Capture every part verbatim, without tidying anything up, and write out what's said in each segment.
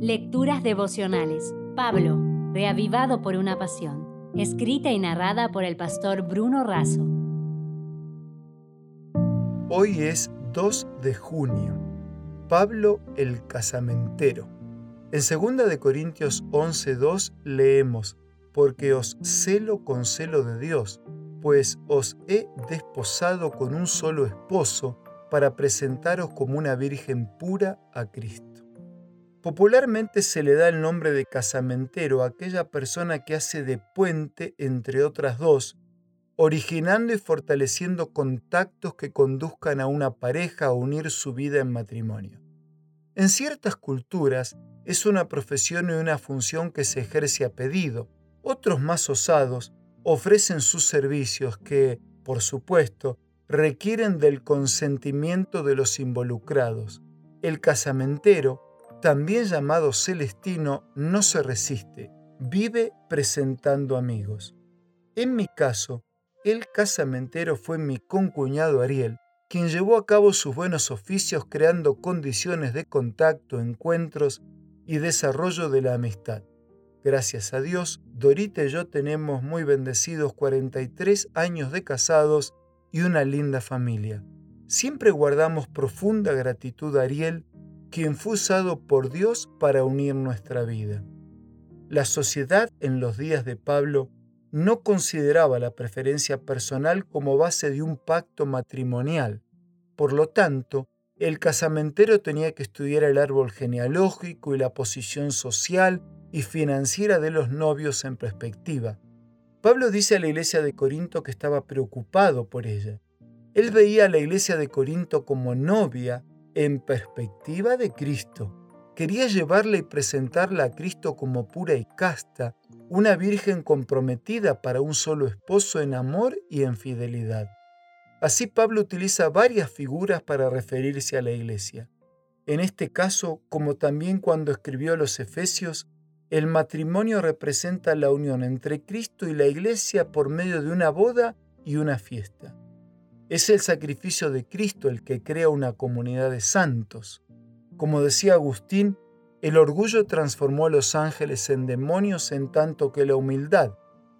Lecturas devocionales. Pablo, reavivado por una pasión. Escrita y narrada por el pastor Bruno Razo. Hoy es dos de junio. Pablo el casamentero. En dos Corintios once dos leemos: porque os celo con celo de Dios, pues os he desposado con un solo esposo para presentaros como una virgen pura a Cristo. Popularmente se le da el nombre de casamentero a aquella persona que hace de puente entre otras dos, originando y fortaleciendo contactos que conduzcan a una pareja a unir su vida en matrimonio. En ciertas culturas es una profesión y una función que se ejerce a pedido. Otros más osados ofrecen sus servicios que, por supuesto, requieren del consentimiento de los involucrados. El casamentero, también llamado Celestino, no se resiste, vive presentando amigos. En mi caso, el casamentero fue mi concuñado Ariel, quien llevó a cabo sus buenos oficios creando condiciones de contacto, encuentros y desarrollo de la amistad. Gracias a Dios, Dorita y yo tenemos muy bendecidos cuarenta y tres años de casados y una linda familia. Siempre guardamos profunda gratitud a Ariel, quien fue usado por Dios para unir nuestra vida. La sociedad en los días de Pablo no consideraba la preferencia personal como base de un pacto matrimonial. Por lo tanto, el casamentero tenía que estudiar el árbol genealógico y la posición social y financiera de los novios en perspectiva. Pablo dice a la iglesia de Corinto que estaba preocupado por ella. Él veía a la iglesia de Corinto como novia en perspectiva de Cristo. Quería llevarla y presentarla a Cristo como pura y casta, una virgen comprometida para un solo esposo en amor y en fidelidad. Así Pablo utiliza varias figuras para referirse a la iglesia. En este caso, como también cuando escribió a los Efesios, el matrimonio representa la unión entre Cristo y la iglesia por medio de una boda y una fiesta. Es el sacrificio de Cristo el que crea una comunidad de santos. Como decía Agustín, el orgullo transformó a los ángeles en demonios, en tanto que la humildad,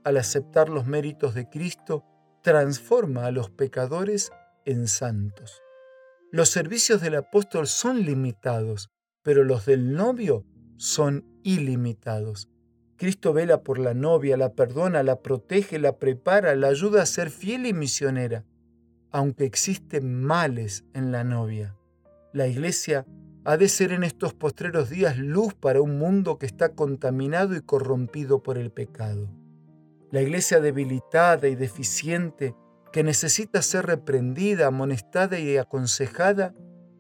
al aceptar los méritos de Cristo, transforma a los pecadores en santos. Los servicios del apóstol son limitados, pero los del novio son ilimitados. Cristo vela por la novia, la perdona, la protege, la prepara, la ayuda a ser fiel y misionera. Aunque existen males en la novia, la iglesia ha de ser en estos postreros días luz para un mundo que está contaminado y corrompido por el pecado. La iglesia debilitada y deficiente, que necesita ser reprendida, amonestada y aconsejada,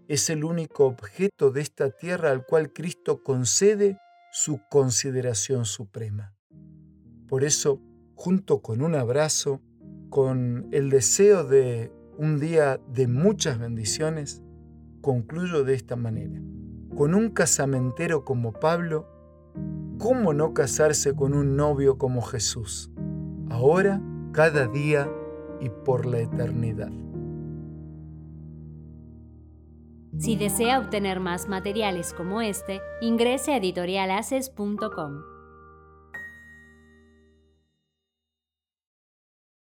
es el único objeto de esta tierra al cual Cristo concede su consideración suprema. Por eso, junto con un abrazo, con el deseo de un día de muchas bendiciones, concluyo de esta manera. Con un casamentero como Pablo, ¿cómo no casarse con un novio como Jesús? Ahora, cada día y por la eternidad. Si desea obtener más materiales como este, ingrese a editorialaces punto com.